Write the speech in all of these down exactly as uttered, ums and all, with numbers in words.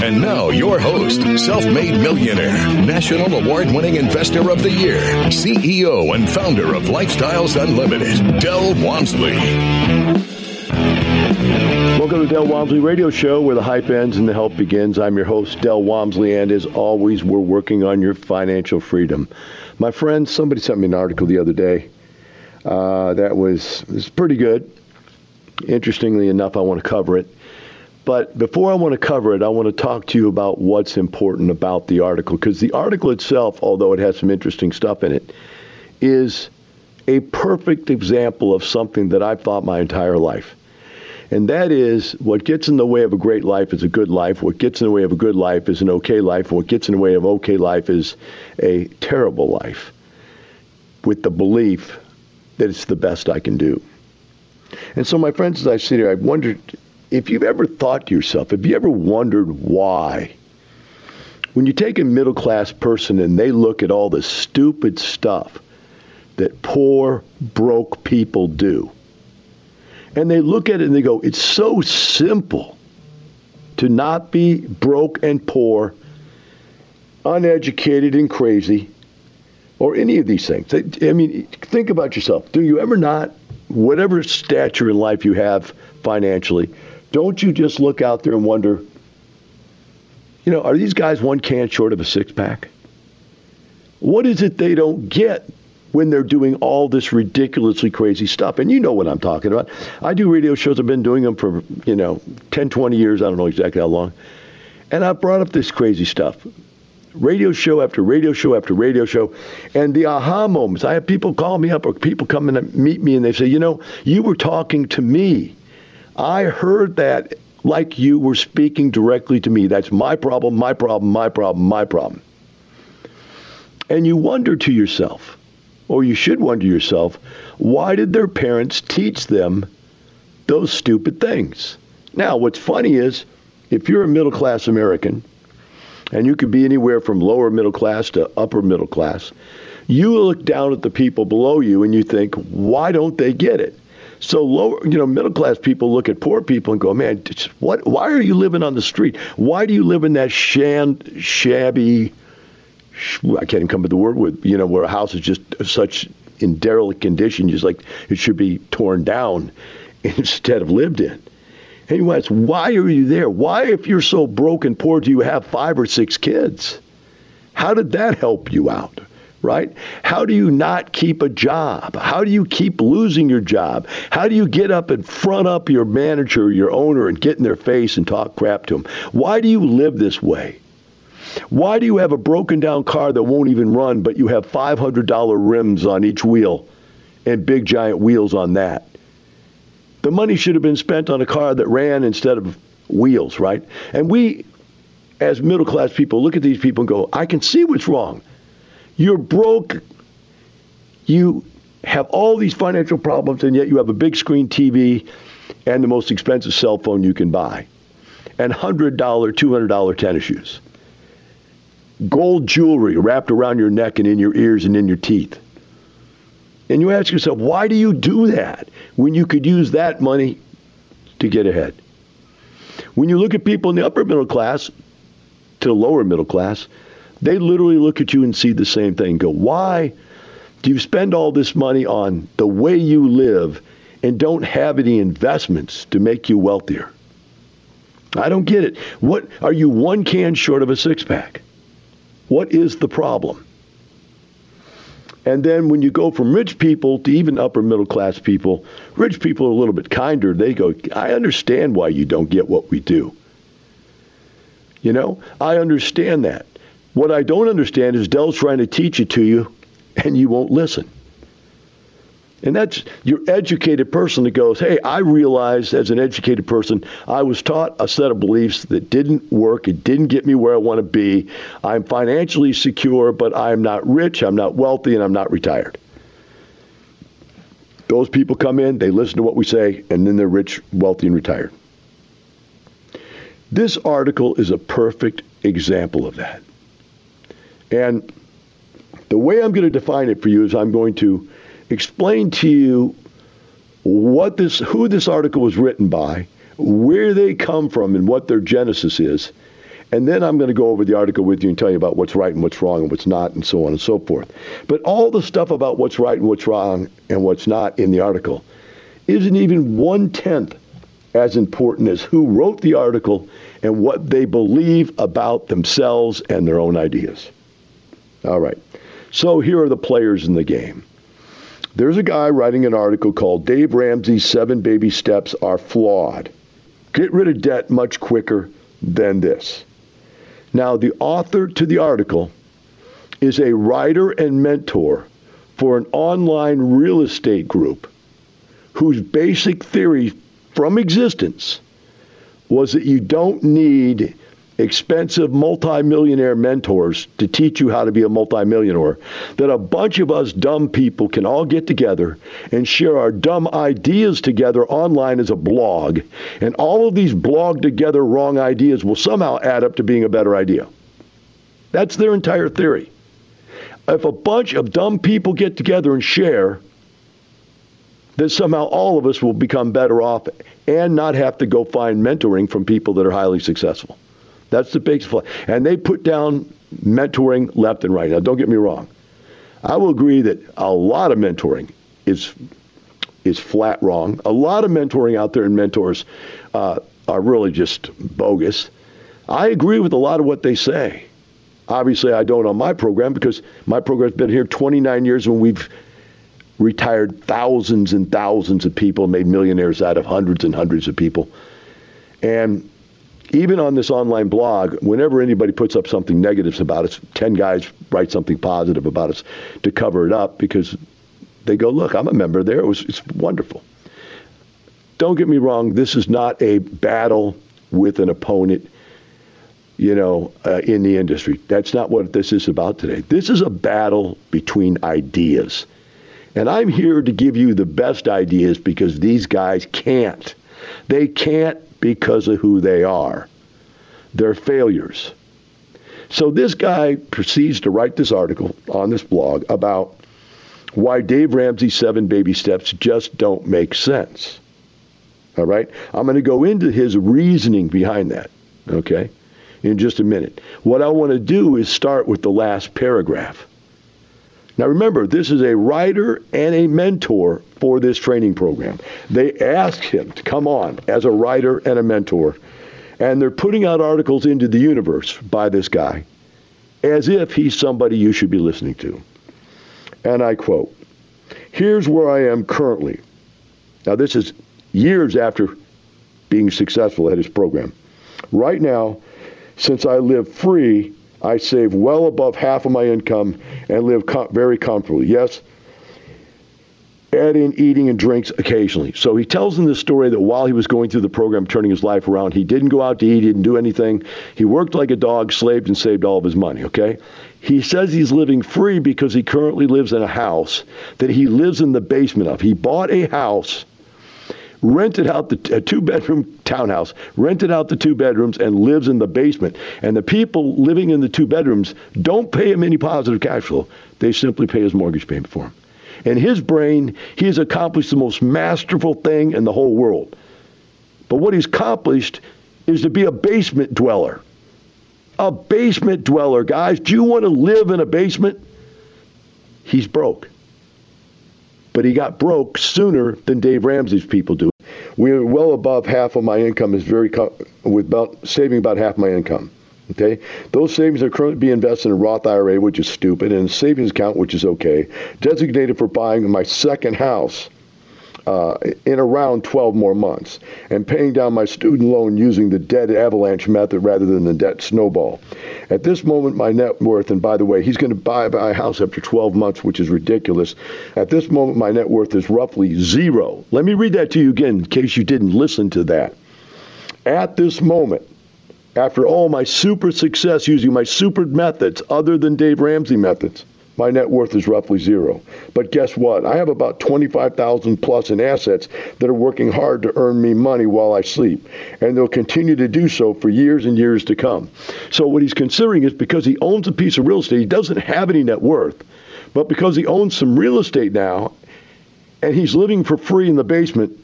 And now, your host, self-made millionaire, national award-winning investor of the year, C E O and founder of Lifestyles Unlimited, Del Walmsley. Welcome to the Del Walmsley Radio Show, where the hype ends and the help begins. I'm your host, Del Walmsley, and as always, we're working on your financial freedom. My friend, somebody sent me an article the other day uh, that was, was pretty good. Interestingly enough, I want to cover it. But before I want to cover it, I want to talk to you about what's important about the article. Because the article itself, although it has some interesting stuff in it, is a perfect example of something that I've thought my entire life. And that is, what gets in the way of a great life is a good life. What gets in the way of a good life is an okay life. What gets in the way of okay life is a terrible life, with the belief that it's the best I can do. And so, my friends, as I sit here, I've wondered, if you've ever thought to yourself, if you ever wondered why, when you take a middle-class person and they look at all the stupid stuff that poor, broke people do, and they look at it and they go, it's so simple to not be broke and poor, uneducated and crazy, or any of these things. I mean, think about yourself. Do you ever not, whatever stature in life you have financially, don't you just look out there and wonder, you know, are these guys one can short of a six-pack? What is it they don't get when they're doing all this ridiculously crazy stuff? And you know what I'm talking about. I do radio shows. I've been doing them for, you know, ten, twenty years. I don't know exactly how long. And I brought up this crazy stuff. Radio show after radio show after radio show. And the aha moments. I have people call me up, or people come in and meet me and they say, you know, you were talking to me. I heard that like you were speaking directly to me. That's my problem, my problem, my problem, my problem. And you wonder to yourself, or you should wonder to yourself, why did their parents teach them those stupid things? Now, what's funny is, if you're a middle-class American, and you could be anywhere from lower middle class to upper middle class, you look down at the people below you and you think, why don't they get it? So lower, you know, middle-class people look at poor people and go, man, what? Why are you living on the street? Why do you live in that sham, shabby, sh- I can't even come up with the word, with, you know, where a house is just such in derelict condition, just like it should be torn down instead of lived in. And you ask, why are you there? Why, if you're so broke and poor, do you have five or six kids? How did that help you out? Right? How do you not keep a job? How do you keep losing your job? How do you get up and front up your manager or your owner and get in their face and talk crap to them? Why do you live this way? Why do you have a broken down car that won't even run, but you have five hundred dollars rims on each wheel and big giant wheels on that? The money should have been spent on a car that ran instead of wheels, right? And we, as middle class people, look at these people and go, I can see what's wrong. You're broke, you have all these financial problems, and yet you have a big screen T V and the most expensive cell phone you can buy, and one hundred dollars, two hundred dollars tennis shoes, gold jewelry wrapped around your neck and in your ears and in your teeth. And you ask yourself, why do you do that when you could use that money to get ahead? When you look at people in the upper middle class to the lower middle class, they literally look at you and see the same thing. Go, why do you spend all this money on the way you live and don't have any investments to make you wealthier? I don't get it. What are you one can short of a six-pack? What is the problem? And then when you go from rich people to even upper middle class people, rich people are a little bit kinder. They go, I understand why you don't get what we do. You know, I understand that. What I don't understand is Dell's trying to teach it to you, and you won't listen. And that's your educated person that goes, hey, I realized as an educated person, I was taught a set of beliefs that didn't work. It didn't get me where I want to be. I'm financially secure, but I'm not rich, I'm not wealthy, and I'm not retired. Those people come in, they listen to what we say, and then they're rich, wealthy, and retired. This article is a perfect example of that. And the way I'm going to define it for you is I'm going to explain to you what this, who this article was written by, where they come from, and what their genesis is. And then I'm going to go over the article with you and tell you about what's right and what's wrong and what's not and so on and so forth. But all the stuff about what's right and what's wrong and what's not in the article isn't even one-tenth as important as who wrote the article and what they believe about themselves and their own ideas. All right. So here are the players in the game. There's a guy writing an article called Dave Ramsey's Seven Baby Steps Are Flawed. Get rid of debt much quicker than this. Now, the author to the article is a writer and mentor for an online real estate group whose basic theory from existence was that you don't need expensive multimillionaire mentors to teach you how to be a multimillionaire, that a bunch of us dumb people can all get together and share our dumb ideas together online as a blog, and all of these blog together wrong ideas will somehow add up to being a better idea. That's their entire theory. If a bunch of dumb people get together and share, that somehow all of us will become better off and not have to go find mentoring from people that are highly successful. That's the big flaw. And they put down mentoring left and right. Now, don't get me wrong. I will agree that a lot of mentoring is is flat wrong. A lot of mentoring out there and mentors uh, are really just bogus. I agree with a lot of what they say. Obviously, I don't on my program because my program's been here twenty-nine years and we've retired thousands and thousands of people, made millionaires out of hundreds and hundreds of people. And even on this online blog, whenever anybody puts up something negative about us, ten guys write something positive about us to cover it up because they go, look, I'm a member there. It was, it's wonderful. Don't get me wrong. This is not a battle with an opponent, you know, uh, in the industry. That's not what this is about today. This is a battle between ideas. And I'm here to give you the best ideas because these guys can't. They can't. Because of who they are. They're failures. So this guy proceeds to write this article on this blog about why Dave Ramsey's seven baby steps just don't make sense. All right? I'm going to go into his reasoning behind that, okay, in just a minute. What I want to do is start with the last paragraph. Now remember, this is a writer and a mentor for this training program. They asked him to come on as a writer and a mentor, and they're putting out articles into the universe by this guy as if he's somebody you should be listening to. And I quote, "Here's where I am currently." Now this is years after being successful at his program. "Right now, since I live free, I save well above half of my income and live com- very comfortably. Yes, add in eating and drinks occasionally." So he tells in this story that while he was going through the program, turning his life around, he didn't go out to eat, he didn't do anything. He worked like a dog, slaved, and saved all of his money, okay? He says he's living free because he currently lives in a house that he lives in the basement of. He bought a house, rented out the a two-bedroom townhouse, rented out the two bedrooms, and lives in the basement. And the people living in the two bedrooms don't pay him any positive cash flow. They simply pay his mortgage payment for him. In his brain, he has accomplished the most masterful thing in the whole world. But what he's accomplished is to be a basement dweller. A basement dweller, guys. Do you want to live in a basement? He's broke. But he got broke sooner than Dave Ramsey's people do. "We're well above half of my income is very com- with about saving about half my income." Okay, "those savings are currently being invested in a Roth I R A, which is stupid, and a savings account, which is okay, designated for buying my second house uh, in around twelve more months, and paying down my student loan using the debt avalanche method rather than the debt snowball. At this moment, my net worth," and by the way, he's going to buy, buy a house after twelve months, which is ridiculous. "At this moment, my net worth is roughly zero." Let me read that to you again in case you didn't listen to that. "At this moment, after all my super success using my super methods other than Dave Ramsey methods, my net worth is roughly zero. But guess what? I have about twenty-five thousand plus in assets that are working hard to earn me money while I sleep. And they'll continue to do so for years and years to come. So what he's considering is because he owns a piece of real estate, he doesn't have any net worth. But because he owns some real estate now, and he's living for free in the basement,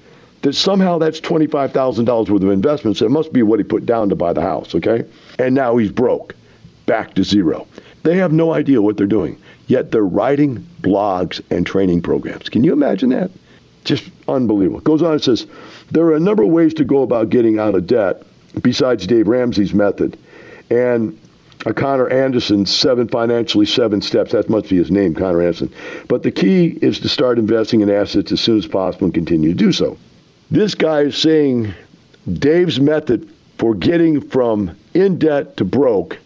that somehow that's twenty-five thousand dollars worth of investments. That must be what he put down to buy the house, okay? And now he's broke, back to zero. They have no idea what they're doing, yet they're writing blogs and training programs. Can you imagine that? Just unbelievable. Goes on and says, there are a number of ways to go about getting out of debt besides Dave Ramsey's method. And a Connor Anderson, seven financially, seven steps. That must be his name, Connor Anderson. But the key is to start investing in assets as soon as possible and continue to do so. This guy is saying Dave's method for getting from in debt to broke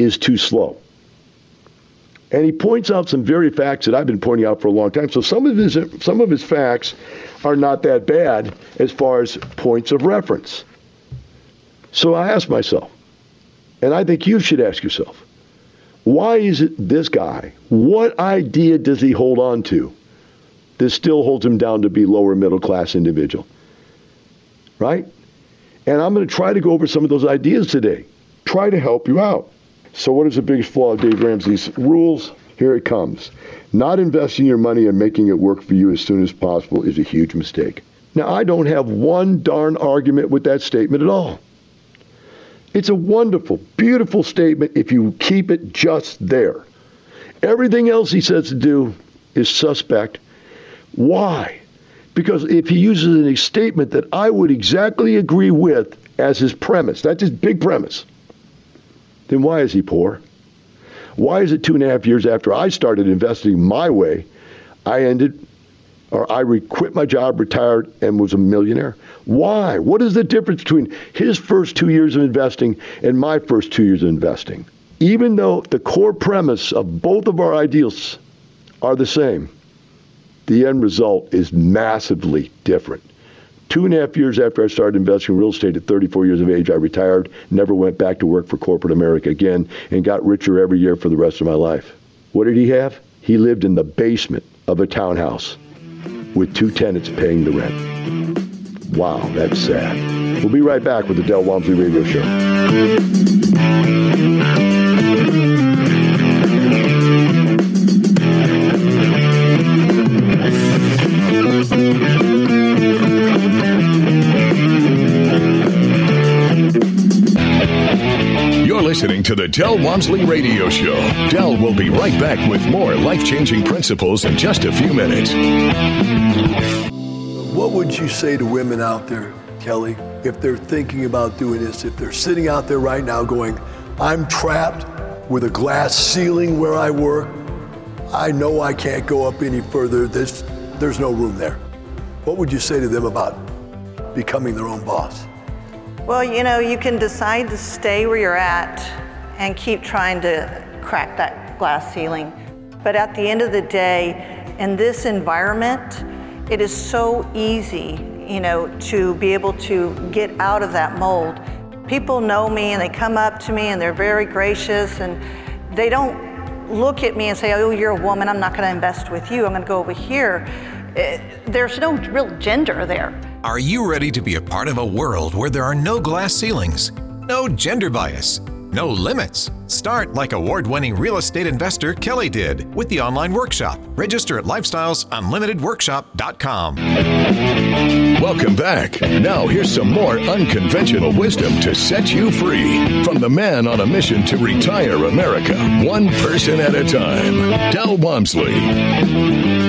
is too slow. And he points out some very facts that I've been pointing out for a long time. So some of his, some of his facts are not that bad as far as points of reference. So I asked myself, and I think you should ask yourself, why is it this guy, what idea does he hold on to that still holds him down to be lower middle class individual? Right? And I'm going to try to go over some of those ideas today. Try to help you out. So what is the biggest flaw of Dave Ramsey's rules? Here it comes. Not investing your money and making it work for you as soon as possible is a huge mistake. Now, I don't have one darn argument with that statement at all. It's a wonderful, beautiful statement if you keep it just there. Everything else he says to do is suspect. Why? Because if he uses a statement that I would exactly agree with as his premise, that's his big premise, then why is he poor? Why is it two and a half years after I started investing my way, I ended, or I re- quit my job, retired, and was a millionaire? Why? What is the difference between his first two years of investing and my first two years of investing? Even though the core premise of both of our ideals are the same, the end result is massively different. Two and a half years after I started investing in real estate at thirty-four years of age, I retired, never went back to work for corporate America again, and got richer every year for the rest of my life. What did he have? He lived in the basement of a townhouse with two tenants paying the rent. Wow, that's sad. We'll be right back with the Del Walmsley Radio Show. Listening to the Del Walmsley Radio Show. Del will be right back with more life-changing principles in just a few minutes. What would you say to women out there, Kelly, if they're thinking about doing this, if they're sitting out there right now going, I'm trapped with a glass ceiling where I work. I know I can't go up any further. There's, there's no room there. What would you say to them about becoming their own boss? Well, you know, you can decide to stay where you're at and keep trying to crack that glass ceiling. But at the end of the day, in this environment, it is so easy, you know, to be able to get out of that mold. People know me and they come up to me and they're very gracious and they don't look at me and say, oh, you're a woman, I'm not going to invest with you, I'm going to go over here. There's no real gender there. Are you ready to be a part of a world where there are no glass ceilings, no gender bias, no limits? Start like award-winning real estate investor Kelly did with the online workshop. Register at Lifestyles Unlimited Workshop dot com. Welcome back. Now here's some more unconventional wisdom to set you free from the man on a mission to retire America, one person at a time, Del Walmsley.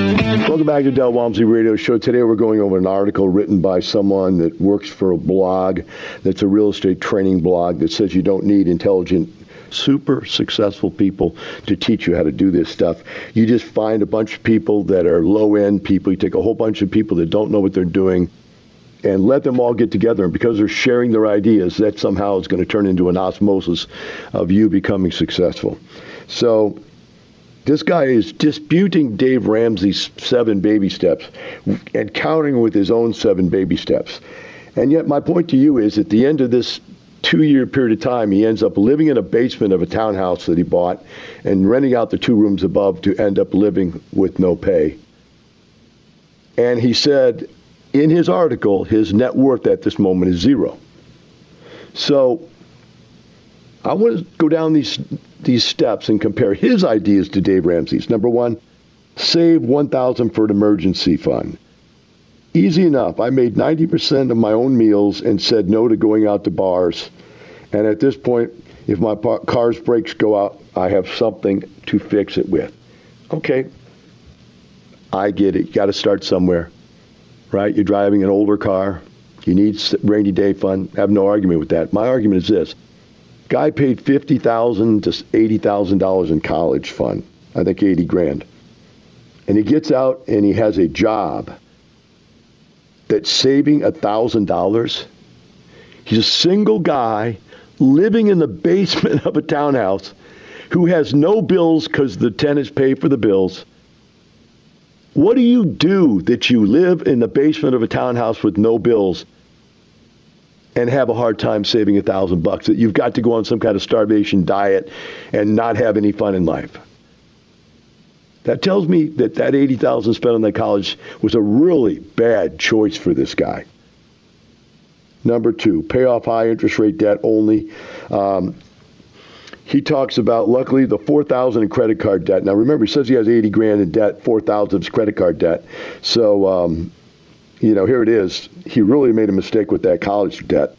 Welcome back to Del Walmsley Radio Show. Today we're going over an article written by someone that works for a blog that's a real estate training blog that says you don't need intelligent, super successful people to teach you how to do this stuff. You just find a bunch of people that are low-end people. You take a whole bunch of people that don't know what they're doing and let them all get together. And because they're sharing their ideas, that somehow is going to turn into an osmosis of you becoming successful. So this guy is disputing Dave Ramsey's seven baby steps and countering with his own seven baby steps. And yet my point to you is at the end of this two-year period of time, he ends up living in a basement of a townhouse that he bought and renting out the two rooms above to end up living with no pay. And he said in his article, his net worth at this moment is zero. So I want to go down these these steps and compare his ideas to Dave Ramsey's. Number one, save one thousand dollars for an emergency fund. Easy enough. I made ninety percent of my own meals and said no to going out to bars. And at this point, if my par- car's brakes go out, I have something to fix it with. Okay, I get it. You got to start somewhere, right? You're driving an older car. You need rainy day fund. I have no argument with that. My argument is this. Guy paid fifty thousand dollars to eighty thousand dollars in college fund. I think eighty grand. And he gets out and he has a job that's saving one thousand dollars. He's a single guy living in the basement of a townhouse who has no bills because the tenants pay for the bills. What do you do that you live in the basement of a townhouse with no bills and have a hard time saving a thousand bucks? That you've got to go on some kind of starvation diet and not have any fun in life. That tells me that that eighty thousand dollars spent on that college was a really bad choice for this guy. Number two, pay off high interest rate debt only. Um, he talks about, luckily, the four thousand dollars in credit card debt. Now, remember, he says he has eighty grand in debt, four thousand dollars is credit card debt. So, um, you know, here it is. He really made a mistake with that college debt.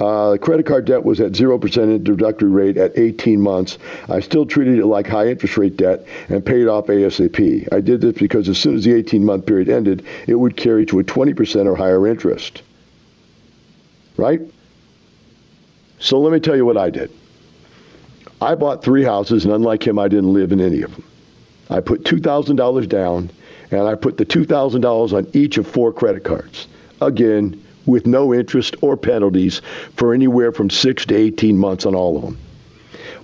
Uh, the credit card debt was at zero percent introductory rate at eighteen months. I still treated it like high interest rate debt and paid off ASAP. I did this because as soon as the eighteen-month period ended, it would carry to a twenty percent or higher interest. Right? So let me tell you what I did. I bought three houses, and unlike him, I didn't live in any of them. I put two thousand dollars down, and I put the two thousand dollars on each of four credit cards. Again, with no interest or penalties for anywhere from six to eighteen months on all of them.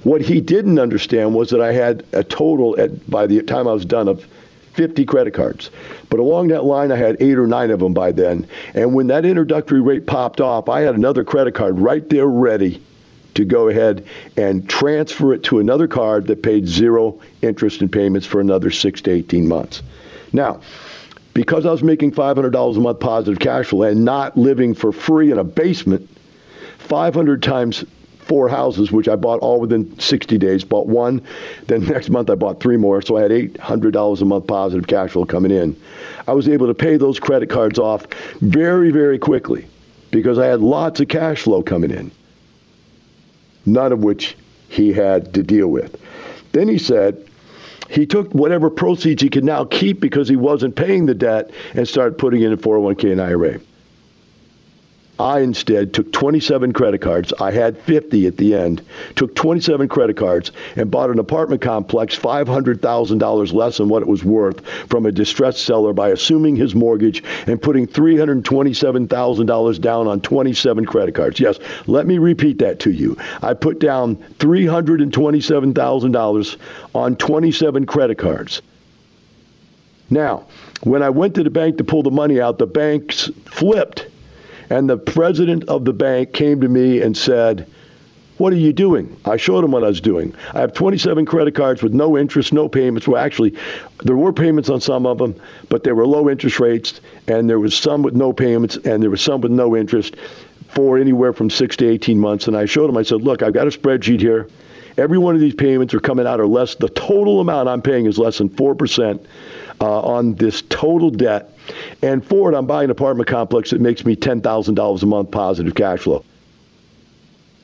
What he didn't understand was that I had a total, at by the time I was done, of fifty credit cards. But along that line, I had eight or nine of them by then. And when that introductory rate popped off, I had another credit card right there ready to go ahead and transfer it to another card that paid zero interest and payments for another six to eighteen months. Now, because I was making five hundred dollars a month positive cash flow and not living for free in a basement, five hundred times four houses, which I bought all within sixty days, bought one. Then next month I bought three more, so I had eight hundred dollars a month positive cash flow coming in. I was able to pay those credit cards off very, very quickly because I had lots of cash flow coming in, none of which he had to deal with. Then he said, he took whatever proceeds he could now keep because he wasn't paying the debt and started putting it in four oh one k and I R A. I instead took twenty-seven credit cards. I had fifty at the end. Took twenty-seven credit cards and bought an apartment complex five hundred thousand dollars less than what it was worth from a distressed seller by assuming his mortgage and putting three hundred twenty-seven thousand dollars down on twenty-seven credit cards. Yes, let me repeat that to you. I put down three hundred twenty-seven thousand dollars on twenty-seven credit cards. Now, when I went to the bank to pull the money out, the banks flipped. And the president of the bank came to me and said, what are you doing? I showed him what I was doing. I have twenty-seven credit cards with no interest, no payments. Well, actually, there were payments on some of them, but they were low interest rates, and there was some with no payments, and there was some with no interest for anywhere from six to eighteen months. And I showed him, I said, look, I've got a spreadsheet here. Every one of these payments are coming out or less. The total amount I'm paying is less than four percent. Uh, on this total debt, and for it, I'm buying an apartment complex that makes me ten thousand dollars a month positive cash flow,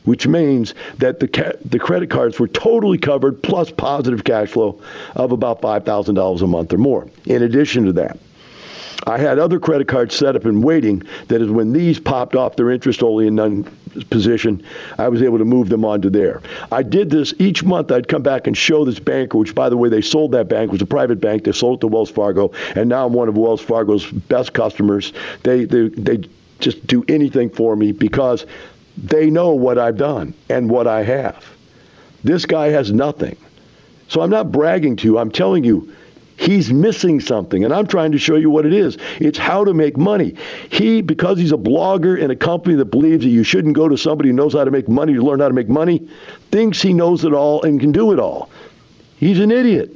which means that the ca- the credit cards were totally covered plus positive cash flow of about five thousand dollars a month or more. In addition to that, I had other credit cards set up and waiting. That is, when these popped off their interest only and none position, I was able to move them onto there. I did this each month. I'd come back and show this banker, which, by the way, they sold that bank. It was a private bank. They sold it to Wells Fargo, and now I'm one of Wells Fargo's best customers. They they they just do anything for me because they know what I've done and what I have. This guy has nothing. So I'm not bragging to you. I'm telling you, he's missing something, and I'm trying to show you what it is. It's how to make money. He, because he's a blogger in a company that believes that you shouldn't go to somebody who knows how to make money to learn how to make money, thinks he knows it all and can do it all. He's an idiot.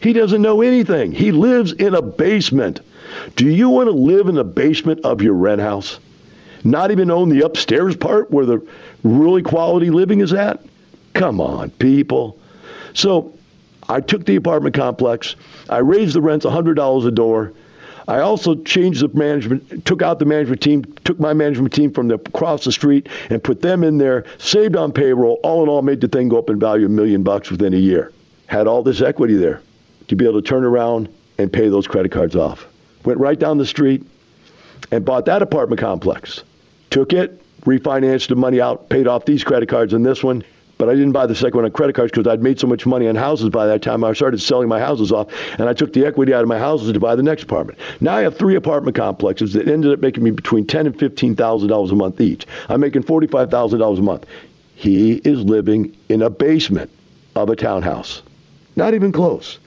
He doesn't know anything. He lives in a basement. Do you want to live in the basement of your rent house? Not even own the upstairs part where the really quality living is at? Come on, people. So I took the apartment complex. I raised the rents one hundred dollars a door. I also changed the management, took out the management team, took my management team from the, across the street and put them in there, saved on payroll. All in all, made the thing go up in value a million bucks within a year. Had all this equity there to be able to turn around and pay those credit cards off. Went right down the street and bought that apartment complex. Took it, refinanced the money out, paid off these credit cards and this one. But I didn't buy the second one on credit cards because I'd made so much money on houses by that time. I started selling my houses off, and I took the equity out of my houses to buy the next apartment. Now I have three apartment complexes that ended up making me between ten thousand dollars and fifteen thousand dollars a month each. I'm making forty-five thousand dollars a month. He is living in a basement of a townhouse. Not even close.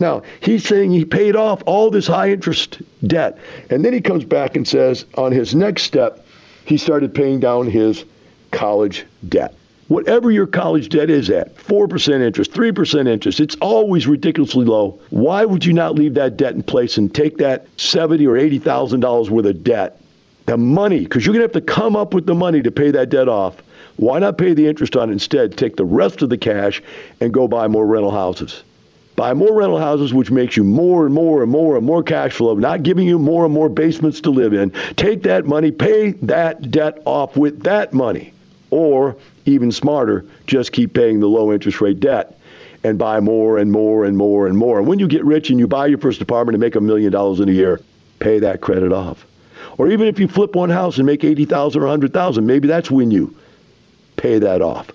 Now, he's saying he paid off all this high-interest debt, and then he comes back and says on his next step, he started paying down his college debt. Whatever your college debt is at, four percent interest, three percent interest, it's always ridiculously low. Why would you not leave that debt in place and take that seventy thousand dollars or eighty thousand dollars worth of debt, the money, because you're going to have to come up with the money to pay that debt off. Why not pay the interest on it instead, take the rest of the cash and go buy more rental houses? Buy more rental houses, which makes you more and more and more and more cash flow, not giving you more and more basements to live in. Take that money, pay that debt off with that money. Or, even smarter, just keep paying the low interest rate debt and buy more and more and more and more. And when you get rich and you buy your first apartment and make a million dollars in a year, pay that credit off. Or even if you flip one house and make eighty thousand dollars or one hundred thousand dollars, maybe that's when you pay that off.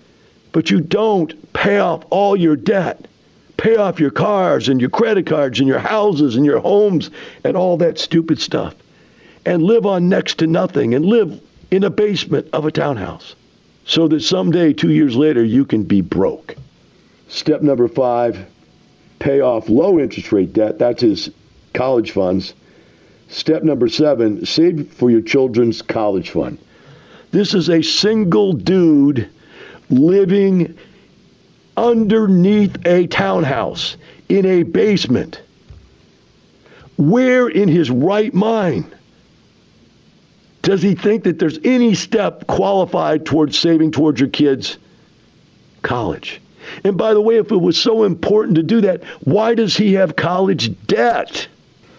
But you don't pay off all your debt. Pay off your cars and your credit cards and your houses and your homes and all that stupid stuff. And live on next to nothing and live in a basement of a townhouse. So that someday, two years later, you can be broke. Step number five, pay off low interest rate debt. That's his college funds. Step number seven, save for your children's college fund. This is a single dude living underneath a townhouse in a basement. Where in his right mind does he think that there's any step qualified towards saving towards your kids' college? And by the way, if it was so important to do that, why does he have college debt?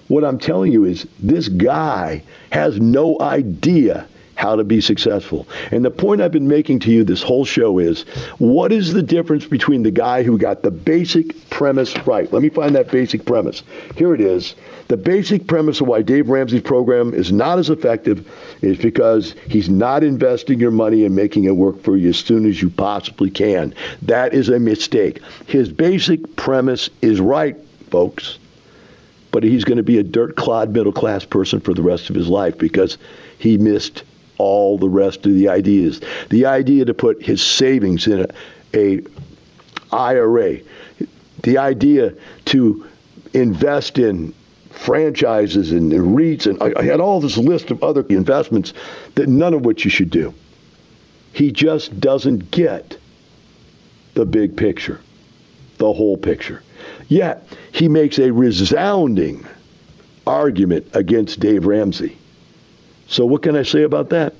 What I'm telling you is this guy has no idea how to be successful. And the point I've been making to you this whole show is, what is the difference between the guy who got the basic premise right? Let me find that basic premise. Here it is. The basic premise of why Dave Ramsey's program is not as effective is because he's not investing your money and making it work for you as soon as you possibly can. That is a mistake. His basic premise is right, folks. But he's going to be a dirt-clad middle-class person for the rest of his life because he missed all the rest of the ideas. The idea to put his savings in a, a I R A. The idea to invest in franchises and REITs, and I had all this list of other investments that none of which you should do. He just doesn't get the big picture, the whole picture. Yet, he makes a resounding argument against Dave Ramsey. So what can I say about that?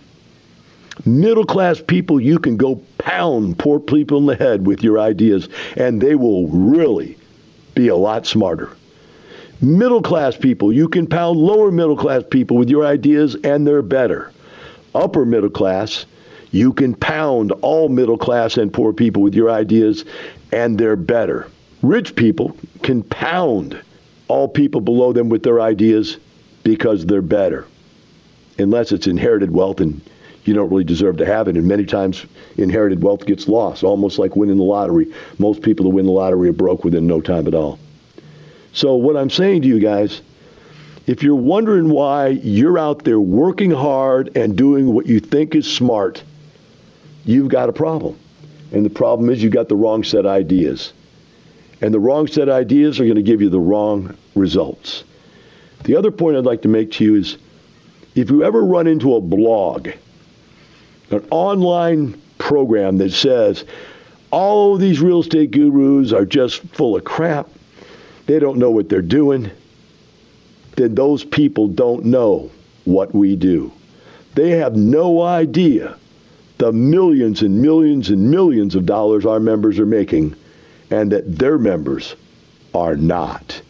Middle-class people, you can go pound poor people in the head with your ideas, and they will really be a lot smarter. Middle-class people, you can pound lower middle-class people with your ideas, and they're better. Upper middle-class, you can pound all middle-class and poor people with your ideas, and they're better. Rich people can pound all people below them with their ideas because they're better. Unless it's inherited wealth, and you don't really deserve to have it. And many times, inherited wealth gets lost, almost like winning the lottery. Most people that win the lottery are broke within no time at all. So what I'm saying to you guys, if you're wondering why you're out there working hard and doing what you think is smart, you've got a problem. And the problem is you got the wrong set of ideas. And the wrong set of ideas are going to give you the wrong results. The other point I'd like to make to you is, if you ever run into a blog, an online program that says, all of these real estate gurus are just full of crap, they don't know what they're doing, then those people don't know what we do. They have no idea the millions and millions and millions of dollars our members are making, and that their members are not.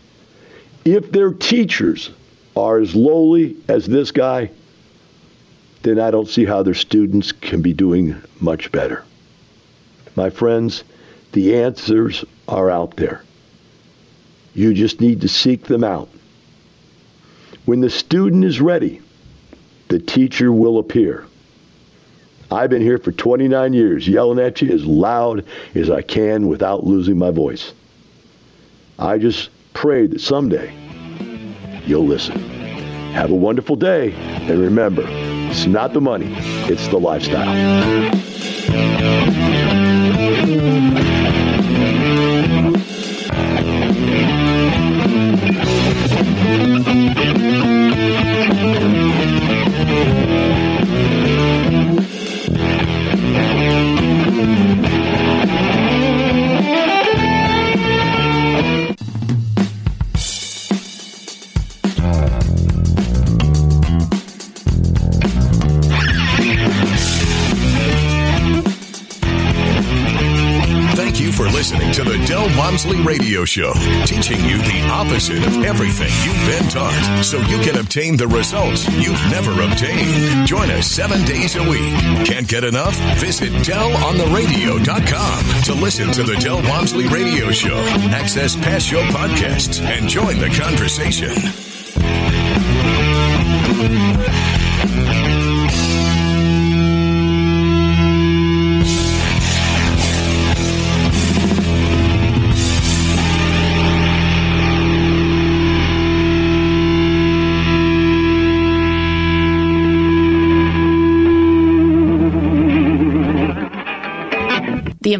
If their teachers are as lowly as this guy, then I don't see how their students can be doing much better. My friends, the answers are out there. You just need to seek them out. When the student is ready, the teacher will appear. I've been here for twenty-nine years, yelling at you as loud as I can without losing my voice. I just pray that someday you'll listen. Have a wonderful day, and remember, it's not the money, it's the lifestyle. Radio show, teaching you the opposite of everything you've been taught so you can obtain the results you've never obtained. Join us seven days a week. Can't get enough? Visit Dell on the radio dot com to listen to the Del Walmsley Radio Show, access past show podcasts, and join the conversation. The